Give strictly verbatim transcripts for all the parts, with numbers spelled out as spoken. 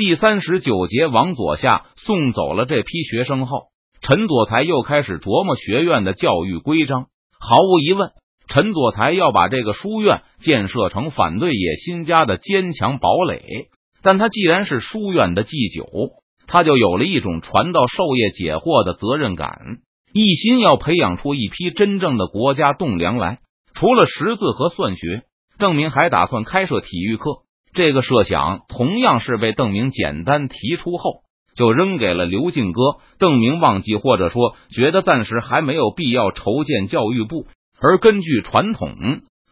第三十九节王左夏送走了这批学生后，陈左才又开始琢磨学院的教育规章。毫无疑问，陈左才要把这个书院建设成反对野心家的坚强堡垒。但他既然是书院的祭酒，他就有了一种传道授业解惑的责任感，一心要培养出一批真正的国家栋梁来。除了识字和算学，邓明还打算开设体育课。这个设想同样是被邓明简单提出后就扔给了刘进哥。邓明忘记或者说觉得暂时还没有必要筹建教育部，而根据传统，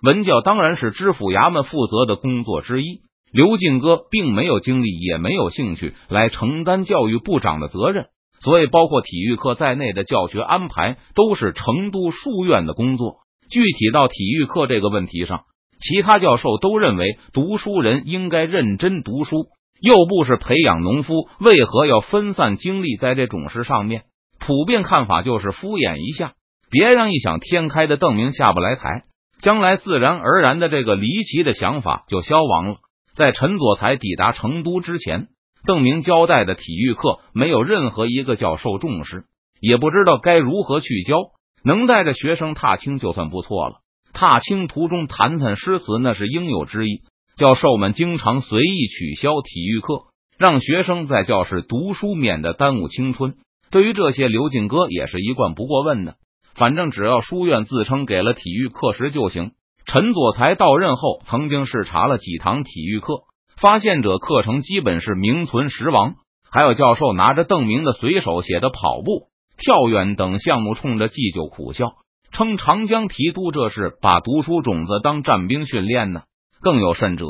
文教当然是知府衙门负责的工作之一。刘进哥并没有精力也没有兴趣来承担教育部长的责任，所以包括体育课在内的教学安排都是成都书院的工作。具体到体育课这个问题上，其他教授都认为读书人应该认真读书，又不是培养农夫，为何要分散精力在这种事上面？普遍看法就是敷衍一下，别让异想天开的邓明下不来台，将来自然而然的这个离奇的想法就消亡了。在陈左才抵达成都之前，邓明交代的体育课没有任何一个教授重视，也不知道该如何去教，能带着学生踏青就算不错了。踏青途中谈谈诗词，那是应有之义。教授们经常随意取消体育课，让学生在教室读书，免得耽误青春。对于这些，刘进哥也是一贯不过问的，反正只要书院自称给了体育课时就行。陈左才到任后曾经视察了几堂体育课，发现这课程基本是名存实亡，还有教授拿着邓明的随手写的跑步、跳远等项目冲着祭酒苦笑，称长江提督这是把读书种子当战兵训练呢。更有甚者，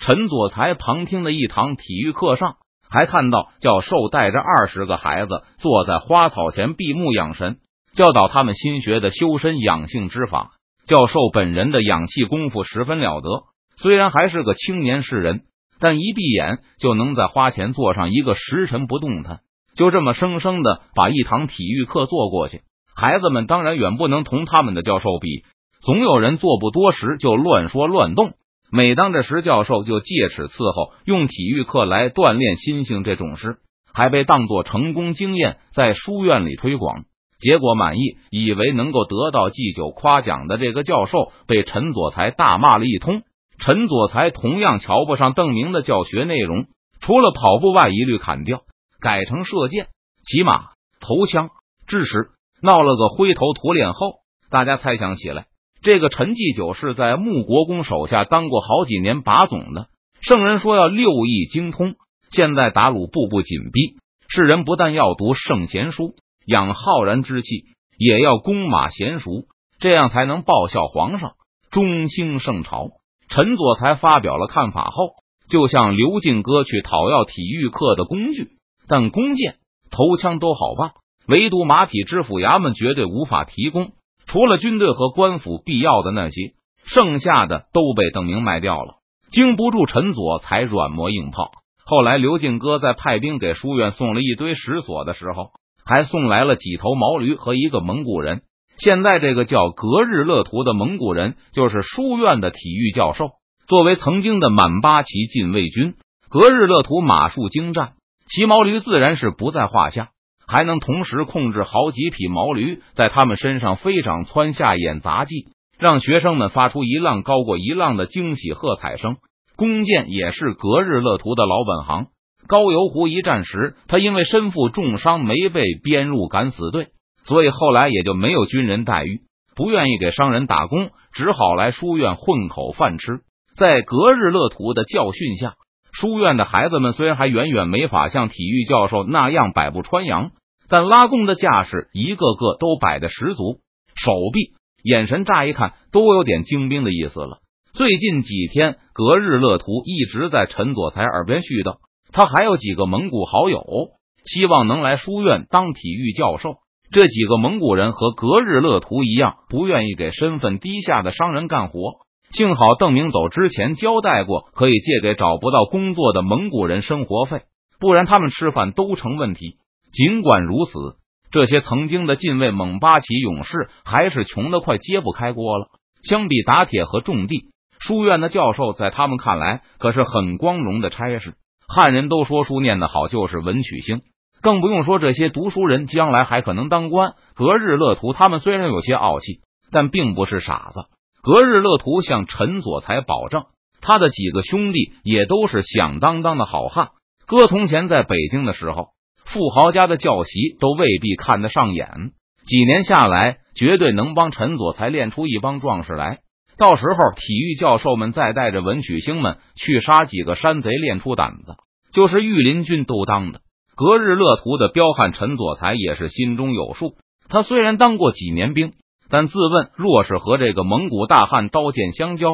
陈左才旁听的一堂体育课上，还看到教授带着二十个孩子坐在花草前闭目养神，教导他们新学的修身养性之法。教授本人的养气功夫十分了得，虽然还是个青年士人，但一闭眼就能在花前坐上一个时辰不动弹，就这么生生的把一堂体育课坐过去。孩子们当然远不能同他们的教授比，总有人坐不多时就乱说乱动。每当这时，教授就戒尺伺候，用体育课来锻炼心性这种事，还被当作成功经验在书院里推广。结果满意以为能够得到祭酒夸奖的这个教授，被陈左才大骂了一通。陈左才同样瞧不上邓明的教学内容，除了跑步外一律砍掉，改成射箭、骑马、投枪、掷石，闹了个灰头土脸后，大家猜想起来，这个陈祭酒是在穆国公手下当过好几年把总的。圣人说要六艺精通，现在打鲁步步紧逼，世人不但要读圣贤书，养浩然之气，也要弓马娴熟，这样才能报效皇上，中兴圣朝。陈左才发表了看法后，就向刘进哥去讨要体育课的工具，但弓箭、投枪都好办，唯独马匹知府衙门绝对无法提供。除了军队和官府必要的那些，剩下的都被邓明卖掉了。经不住陈左才软磨硬泡，后来刘进哥在派兵给书院送了一堆石锁的时候，还送来了几头毛驴和一个蒙古人。现在这个叫格日勒图的蒙古人就是书院的体育教授。作为曾经的满八旗禁卫军，格日勒图马术精湛，骑毛驴自然是不在话下，还能同时控制好几匹毛驴，在他们身上飞掌窜下演杂技，让学生们发出一浪高过一浪的惊喜喝彩声。弓箭也是格日勒图的老本行，高邮湖一战时，他因为身负重伤没被编入敢死队，所以后来也就没有军人待遇，不愿意给商人打工，只好来书院混口饭吃。在格日勒图的教训下，书院的孩子们虽然还远远没法像体育教授那样百步穿杨，但拉弓的架势一个个都摆得十足，手臂、眼神乍一看都有点精兵的意思了。最近几天，格日勒图一直在陈左才耳边絮叨，他还有几个蒙古好友，希望能来书院当体育教授。这几个蒙古人和格日勒图一样，不愿意给身份低下的商人干活。幸好邓明走之前交代过，可以借给找不到工作的蒙古人生活费，不然他们吃饭都成问题。尽管如此，这些曾经的禁卫蒙八旗勇士还是穷得快揭不开锅了。相比打铁和种地，书院的教授在他们看来可是很光荣的差事。汉人都说书念得好就是文曲星，更不用说这些读书人将来还可能当官。格日乐图他们虽然有些傲气，但并不是傻子。格日乐图向陈佐才保证，他的几个兄弟也都是响当当的好汉。哥从前在北京的时候，富豪家的教习都未必看得上眼，几年下来绝对能帮陈佐才练出一帮壮士来。到时候体育教授们再带着文曲星们去杀几个山贼，练出胆子，就是御林军都当的。格日乐图的彪悍，陈佐才也是心中有数。他虽然当过几年兵，但自问若是和这个蒙古大汉刀剑相交，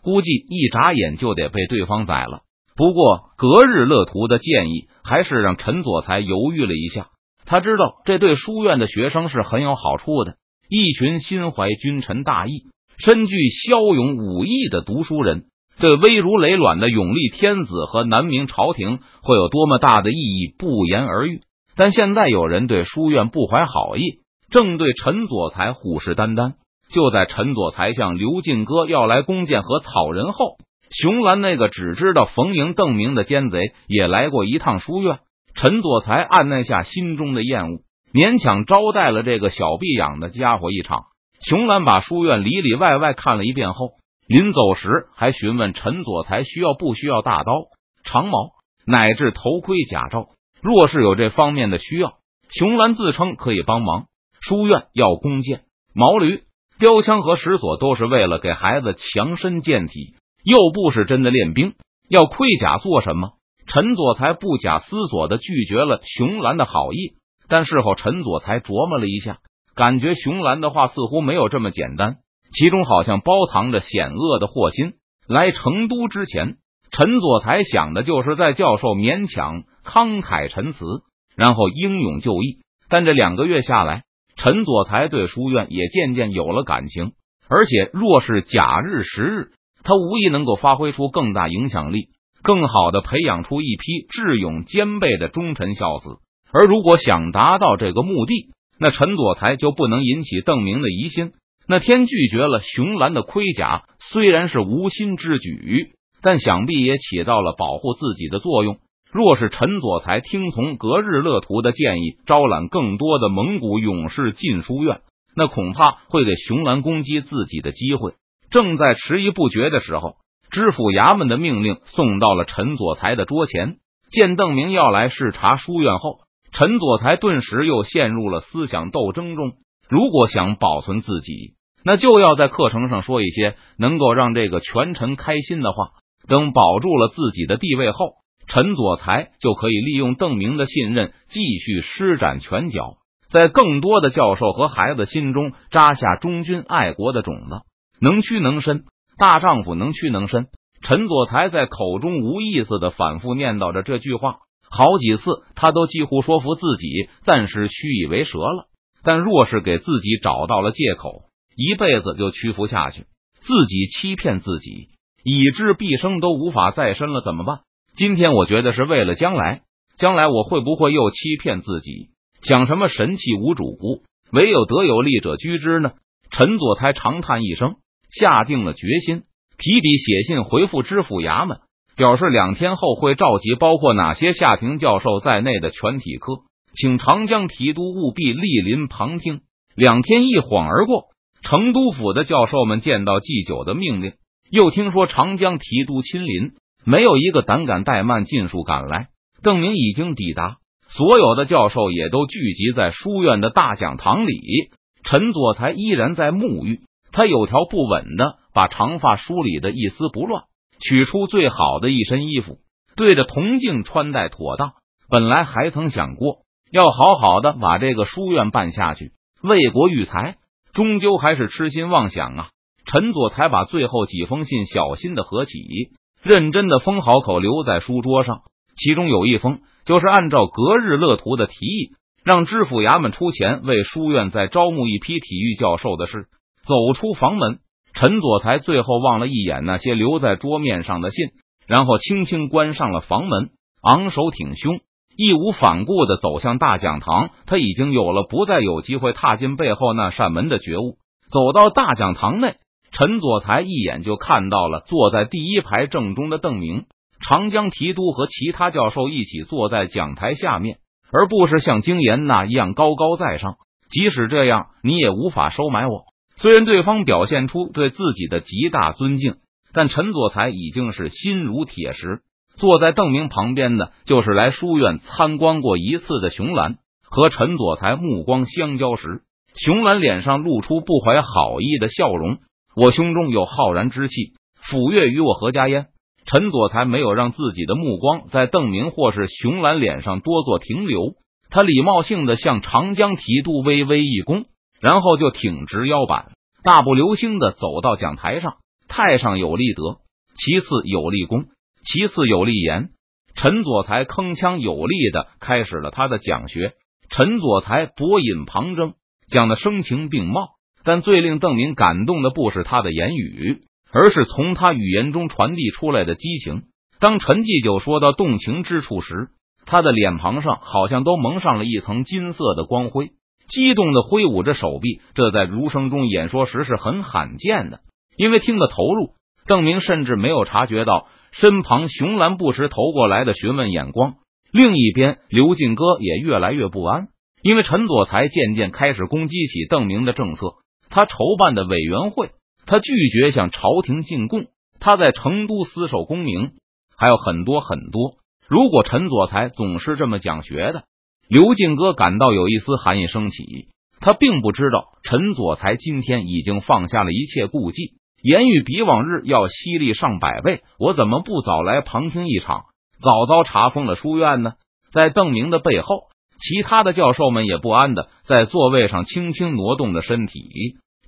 估计一眨眼就得被对方宰了。不过格日乐图的建议还是让陈佐才犹豫了一下，他知道这对书院的学生是很有好处的。一群心怀君臣大义、身具骁勇武艺的读书人，对危如累卵的永历天子和南明朝廷会有多么大的意义，不言而喻。但现在有人对书院不怀好意，正对陈佐才虎视眈眈。就在陈佐才向刘进哥要来弓箭和草人后，熊兰那个只知道逢迎邓明的奸贼也来过一趟书院。陈佐才按捺下心中的厌恶，勉强招待了这个小臂痒的家伙一场。熊兰把书院里里外外看了一遍后，临走时还询问陈佐才需要不需要大刀、长矛乃至头盔甲胄，若是有这方面的需要，熊兰自称可以帮忙。书院要弓箭、毛驴、标枪和石锁，都是为了给孩子强身健体，又不是真的练兵。要盔甲做什么？陈佐才不假思索地拒绝了熊兰的好意。但事后陈佐才琢磨了一下，感觉熊兰的话似乎没有这么简单，其中好像包藏着险恶的祸心。来成都之前，陈佐才想的就是在教授勉强慷慨陈词，然后英勇就义。但这两个月下来，陈佐才对书院也渐渐有了感情，而且若是假日时日，他无疑能够发挥出更大影响力，更好的培养出一批智勇兼备的忠臣孝子。而如果想达到这个目的，那陈佐才就不能引起邓明的疑心。那天拒绝了熊兰的盔甲，虽然是无心之举，但想必也起到了保护自己的作用。若是陈佐才听从格日乐图的建议，招揽更多的蒙古勇士进书院，那恐怕会给熊兰攻击自己的机会。正在迟疑不决的时候，知府衙门的命令送到了陈佐才的桌前。见邓明要来视察书院后，陈佐才顿时又陷入了思想斗争中。如果想保存自己，那就要在课程上说一些能够让这个权臣开心的话。等保住了自己的地位后，陈佐才就可以利用邓明的信任继续施展拳脚，在更多的教授和孩子心中扎下忠君爱国的种子。能屈能伸，大丈夫能屈能伸。陈佐才在口中无意识的反复念叨着这句话，好几次他都几乎说服自己暂时虚以为蛇了。但若是给自己找到了借口，一辈子就屈服下去，自己欺骗自己，以致毕生都无法再生了，怎么办？今天我觉得是为了将来，将来我会不会又欺骗自己，想什么神器无主顾，唯有得有利者居之呢？陈佐才长叹一声，下定了决心，提笔写信回复知府衙门，表示两天后会召集包括哪些下庭教授在内的全体科，请长江提督务必莅临旁听。两天一晃而过，成都府的教授们见到祭酒的命令，又听说长江提督亲临，没有一个胆敢怠慢尽数赶来。邓明已经抵达，所有的教授也都聚集在书院的大讲堂里。陈佐才依然在沐浴，他有条不紊的把长发梳理的一丝不乱，取出最好的一身衣服，对着铜镜穿戴妥当。本来还曾想过要好好的把这个书院办下去，为国育才，终究还是痴心妄想啊。陈佐才把最后几封信小心的合起，认真的封好口，留在书桌上。其中有一封就是按照格日乐图的提议，让知府衙门出钱为书院再招募一批体育教授的事。走出房门，陈佐才最后望了一眼那些留在桌面上的信，然后轻轻关上了房门，昂首挺胸，义无反顾地走向大讲堂。他已经有了不再有机会踏进背后那扇门的觉悟。走到大讲堂内，陈佐才一眼就看到了坐在第一排正中的邓明，长江提督和其他教授一起坐在讲台下面，而不是像京岩那一样高高在上。即使这样，你也无法收买我。虽然对方表现出对自己的极大尊敬，但陈佐才已经是心如铁石。坐在邓明旁边的就是来书院参观过一次的熊兰。和陈佐才目光相交时，熊兰脸上露出不怀好意的笑容。我胸中有浩然之气，斧钺于我何家焉。陈佐才没有让自己的目光在邓明或是熊兰脸上多做停留，他礼貌性的向长江提督微微一躬，然后就挺直腰板，大步流星的走到讲台上。太上有立德，其次有立功，其次有立言。陈佐才铿锵有力的开始了他的讲学。陈佐才博引旁征，讲的声情并茂，但最令邓明感动的不是他的言语，而是从他语言中传递出来的激情。当陈继久说到动情之处时，他的脸庞上好像都蒙上了一层金色的光辉，激动地挥舞着手臂，这在儒生中演说时是很罕见的。因为听得投入，邓明甚至没有察觉到身旁熊兰不时投过来的询问眼光。另一边，刘进哥也越来越不安，因为陈佐才渐渐开始攻击起邓明的政策。他筹办的委员会，他拒绝向朝廷进贡，他在成都私守功名，还有很多很多。如果陈佐才总是这么讲学的，刘进哥感到有一丝寒意升起。他并不知道陈佐才今天已经放下了一切顾忌，言语比往日要犀利上百倍。我怎么不早来旁听一场，早早查封了书院呢？在邓明的背后，其他的教授们也不安的在座位上轻轻挪动着身体。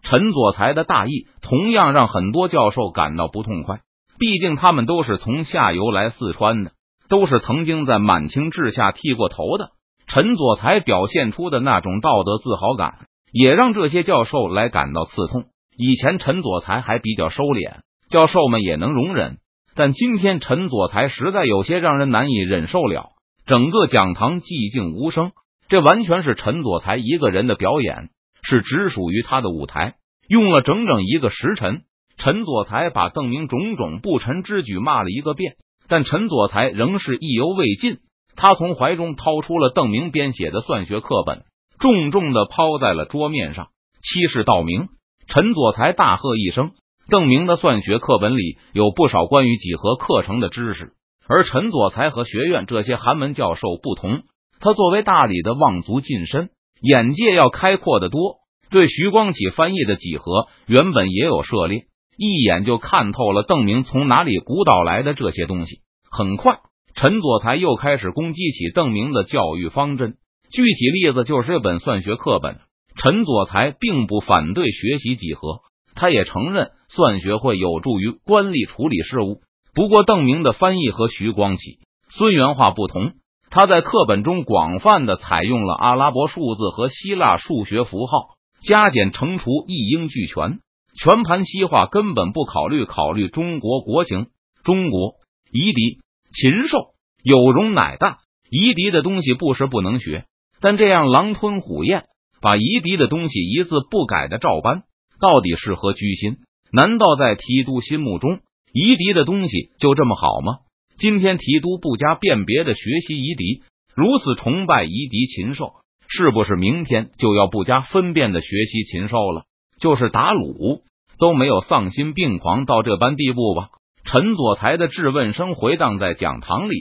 陈佐才的大意同样让很多教授感到不痛快，毕竟他们都是从下游来四川的，都是曾经在满清治下剃过头的。陈佐才表现出的那种道德自豪感，也让这些教授来感到刺痛。以前陈佐才还比较收敛，教授们也能容忍，但今天陈佐才实在有些让人难以忍受了。整个讲堂寂静无声，这完全是陈佐才一个人的表演，是只属于他的舞台。用了整整一个时辰，陈佐才把邓明种种不臣之举骂了一个遍，但陈佐才仍是意犹未尽。他从怀中掏出了邓明编写的算学课本，重重的抛在了桌面上。欺世盗名！陈佐才大喝一声。邓明的算学课本里有不少关于几何课程的知识，而陈佐才和学院这些寒门教授不同，他作为大理的望族近身，眼界要开阔得多。对徐光启翻译的几何原本也有涉猎，一眼就看透了邓明从哪里鼓捣来的这些东西。很快，陈佐才又开始攻击起邓明的教育方针，具体例子就是这本算学课本。陈佐才并不反对学习几何，他也承认算学会有助于官吏处理事务。不过邓明的翻译和徐光启、孙元化不同，他在课本中广泛的采用了阿拉伯数字和希腊数学符号，加减乘除一应俱全，全盘西化，根本不考虑考虑中国国情。中国夷狄禽兽，有容乃大，夷狄的东西不是不能学，但这样狼吞虎咽，把夷狄的东西一字不改的照搬，到底是何居心？难道在提督心目中，夷狄的东西就这么好吗？今天提督不加辨别的学习夷狄，如此崇拜夷狄禽兽，是不是明天就要不加分辨的学习禽兽了？就是打鲁都没有丧心病狂到这般地步吧？陈佐才的质问声回荡在讲堂里，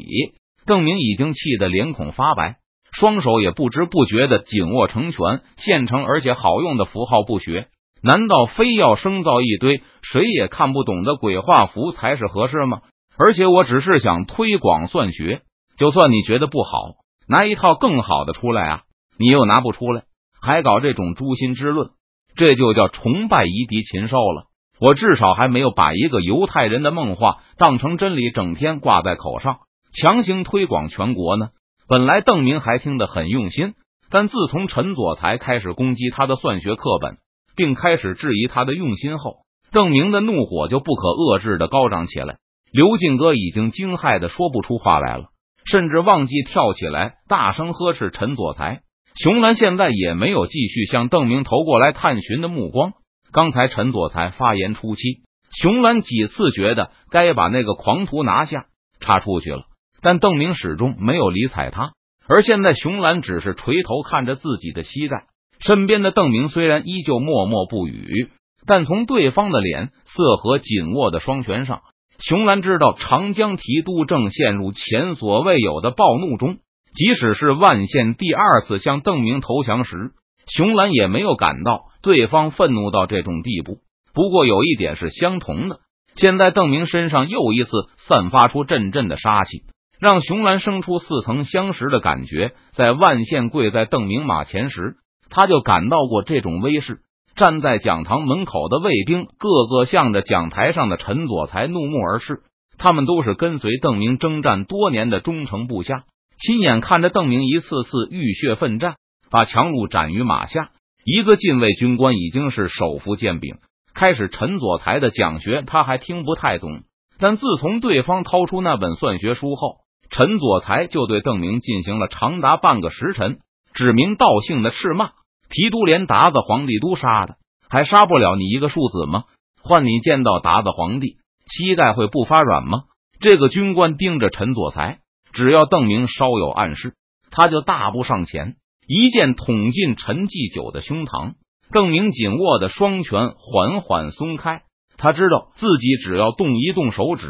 邓明已经气得脸孔发白，双手也不知不觉的紧握成拳，现成而且好用的符号不学，难道非要生造一堆谁也看不懂的鬼画符才是合适吗？而且我只是想推广算学，就算你觉得不好，拿一套更好的出来啊，你又拿不出来，还搞这种诛心之论，这就叫崇拜夷狄禽兽了。我至少还没有把一个犹太人的梦话当成真理，整天挂在口上，强行推广全国呢。本来邓明还听得很用心，但自从陈佐才开始攻击他的算学课本，并开始质疑他的用心后，邓明的怒火就不可遏制的高涨起来。刘进哥已经惊骇的说不出话来了，甚至忘记跳起来大声呵斥陈佐才。熊兰现在也没有继续向邓明投过来探寻的目光。刚才陈佐才发言初期，熊兰几次觉得该把那个狂徒拿下，插出去了，但邓明始终没有理睬他。而现在熊兰只是垂头看着自己的膝盖，身边的邓明虽然依旧默默不语，但从对方的脸色和紧握的双拳上，熊兰知道长江提督正陷入前所未有的暴怒中。即使是万县第二次向邓明投降时，熊兰也没有感到对方愤怒到这种地步。不过有一点是相同的，现在邓明身上又一次散发出阵阵的杀气，让熊兰生出似曾相识的感觉。在万县跪在邓明马前时，他就感到过这种威势。站在讲堂门口的卫兵个个向着讲台上的陈左才怒目而视，他们都是跟随邓明征战多年的忠诚部下，亲眼看着邓明一次次浴血奋战，把强弩斩于马下。一个禁卫军官已经是手扶剑柄。开始陈左才的讲学他还听不太懂，但自从对方掏出那本算学书后，陈左才就对邓明进行了长达半个时辰指名道姓的斥骂。提督连鞑子皇帝都杀的，还杀不了你一个庶子吗？换你见到鞑子皇帝，膝盖会不发软吗？这个军官盯着陈左才，只要邓明稍有暗示，他就大步上前，一剑捅进陈继久的胸膛。邓明紧握的双拳缓缓松开，他知道自己只要动一动手指，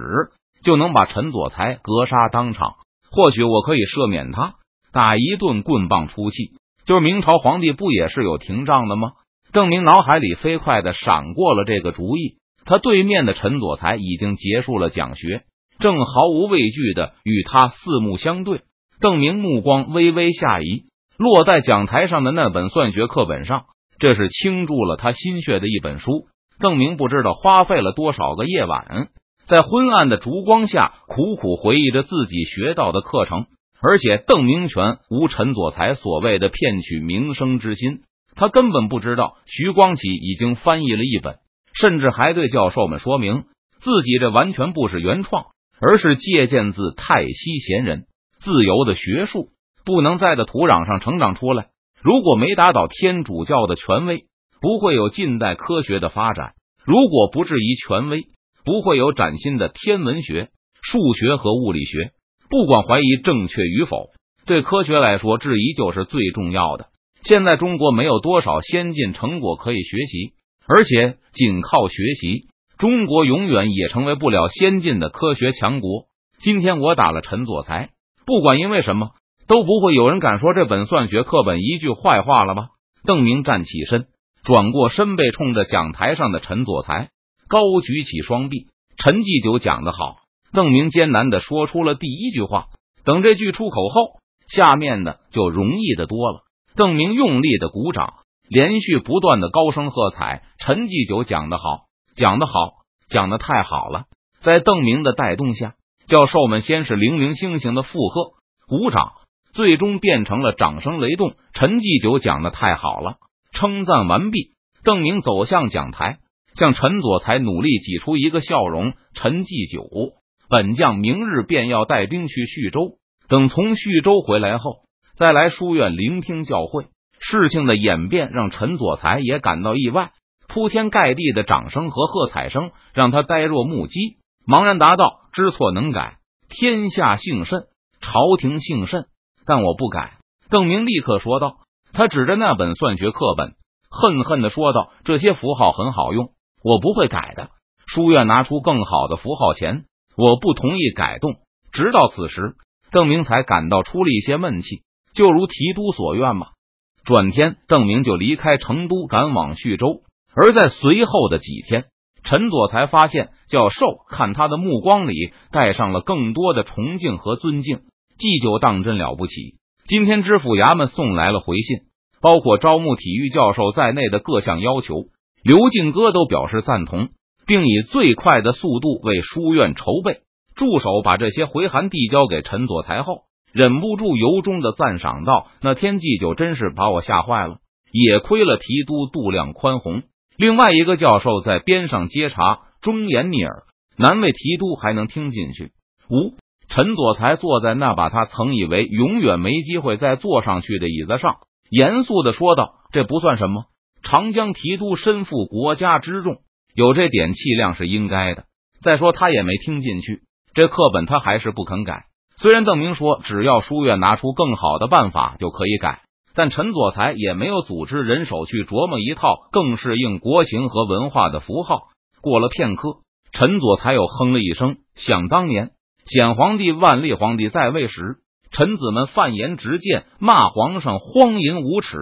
就能把陈左才格杀当场。或许我可以赦免他，打一顿棍棒出气。就是明朝皇帝不也是有廷杖的吗？邓明脑海里飞快的闪过了这个主意。他对面的陈左才已经结束了讲学，正毫无畏惧的与他四目相对。邓明目光微微下移，落在讲台上的那本算学课本上。这是倾注了他心血的一本书，邓明不知道花费了多少个夜晚，在昏暗的烛光下苦苦回忆着自己学到的课程。而且邓明全无陈左才所谓的骗取名声之心，他根本不知道徐光启已经翻译了一本，甚至还对教授们说明自己这完全不是原创，而是借鉴自泰西贤人。自由的学术不能在的土壤上成长出来，如果没打倒天主教的权威，不会有近代科学的发展；如果不质疑权威，不会有崭新的天文学、数学和物理学。不管怀疑正确与否，对科学来说，质疑就是最重要的。现在中国没有多少先进成果可以学习，而且仅靠学习，中国永远也成为不了先进的科学强国。今天我打了陈左才，不管因为什么，都不会有人敢说这本算学课本一句坏话了吧？邓明站起身，转过身背冲着讲台上的陈左才，高举起双臂。陈继久讲得好，邓明艰难地说出了第一句话。等这句出口后，下面的就容易的多了。邓明用力的鼓掌，连续不断的高声喝彩。陈继久讲得好，讲得好，讲得太好了！在邓明的带动下，教授们先是零零星星的附和、鼓掌，最终变成了掌声雷动。陈继久讲得太好了！称赞完毕，邓明走向讲台，向陈左才努力挤出一个笑容。陈继久，本将明日便要带兵去叙州，等从叙州回来后，再来书院聆听教诲。事情的演变让陈左才也感到意外，铺天盖地的掌声和喝彩声让他呆若木鸡，茫然答道：知错能改，天下幸甚，朝廷幸甚，但我不改。邓明立刻说道，他指着那本算学课本恨恨地说道：这些符号很好用，我不会改的。书院拿出更好的符号前，我不同意改动。直到此时，邓明才感到出了一些闷气，就如提督所愿嘛。转天邓明就离开成都赶往叙州。而在随后的几天，陈左才发现教授看他的目光里带上了更多的崇敬和尊敬。继久当真了不起，今天知府衙门送来了回信，包括招募体育教授在内的各项要求，刘进哥都表示赞同，并以最快的速度为书院筹备。助手把这些回函递交给陈左才后，忍不住由衷的赞赏道：那天祭酒真是把我吓坏了，也亏了提督度量宽宏。另外一个教授在边上接茶，忠言逆耳，难为提督还能听进去。五、陈左才坐在那把他曾以为永远没机会再坐上去的椅子上，严肃的说道：这不算什么，长江提督身负国家之重，有这点气量是应该的。再说他也没听进去，这课本他还是不肯改。虽然邓明说只要书院拿出更好的办法就可以改，但陈佐才也没有组织人手去琢磨一套更适应国情和文化的符号。过了片刻，陈佐才又哼了一声。想当年显皇帝、万历皇帝在位时，臣子们犯言直谏，骂皇上荒淫无耻，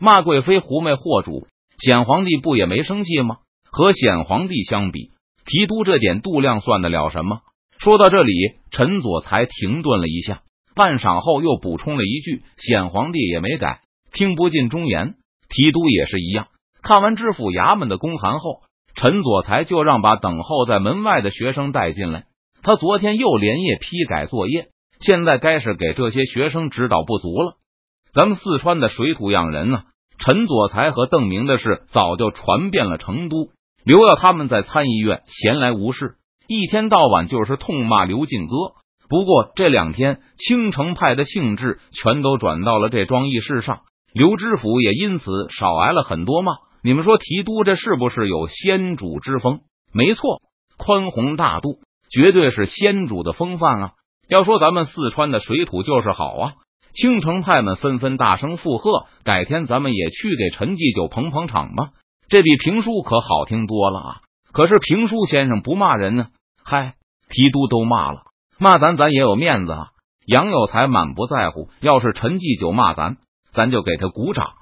骂贵妃狐媚惑主，显皇帝不也没生气吗？和显皇帝相比，提督这点度量算得了什么？说到这里，陈佐才停顿了一下，半晌后又补充了一句：显皇帝也没改，听不进忠言，提督也是一样。看完知府衙门的公函后，陈佐才就让把等候在门外的学生带进来。他昨天又连夜批改作业，现在该是给这些学生指导不足了。咱们四川的水土养人啊，陈佐才和邓明的事早就传遍了成都。刘耀他们在参议院闲来无事，一天到晚就是痛骂刘进哥。不过这两天青城派的兴致全都转到了这桩议事上，刘知府也因此少挨了很多骂。你们说提督这是不是有先主之风？没错，宽宏大度，绝对是先主的风范啊！要说咱们四川的水土就是好啊！青城派们纷纷大声附和，改天咱们也去给陈祭酒捧捧场吧，这比评书可好听多了啊！可是评书先生不骂人呢、啊，嗨，提督都骂了，骂咱咱也有面子啊！杨有才满不在乎，要是陈祭酒骂咱，咱就给他鼓掌。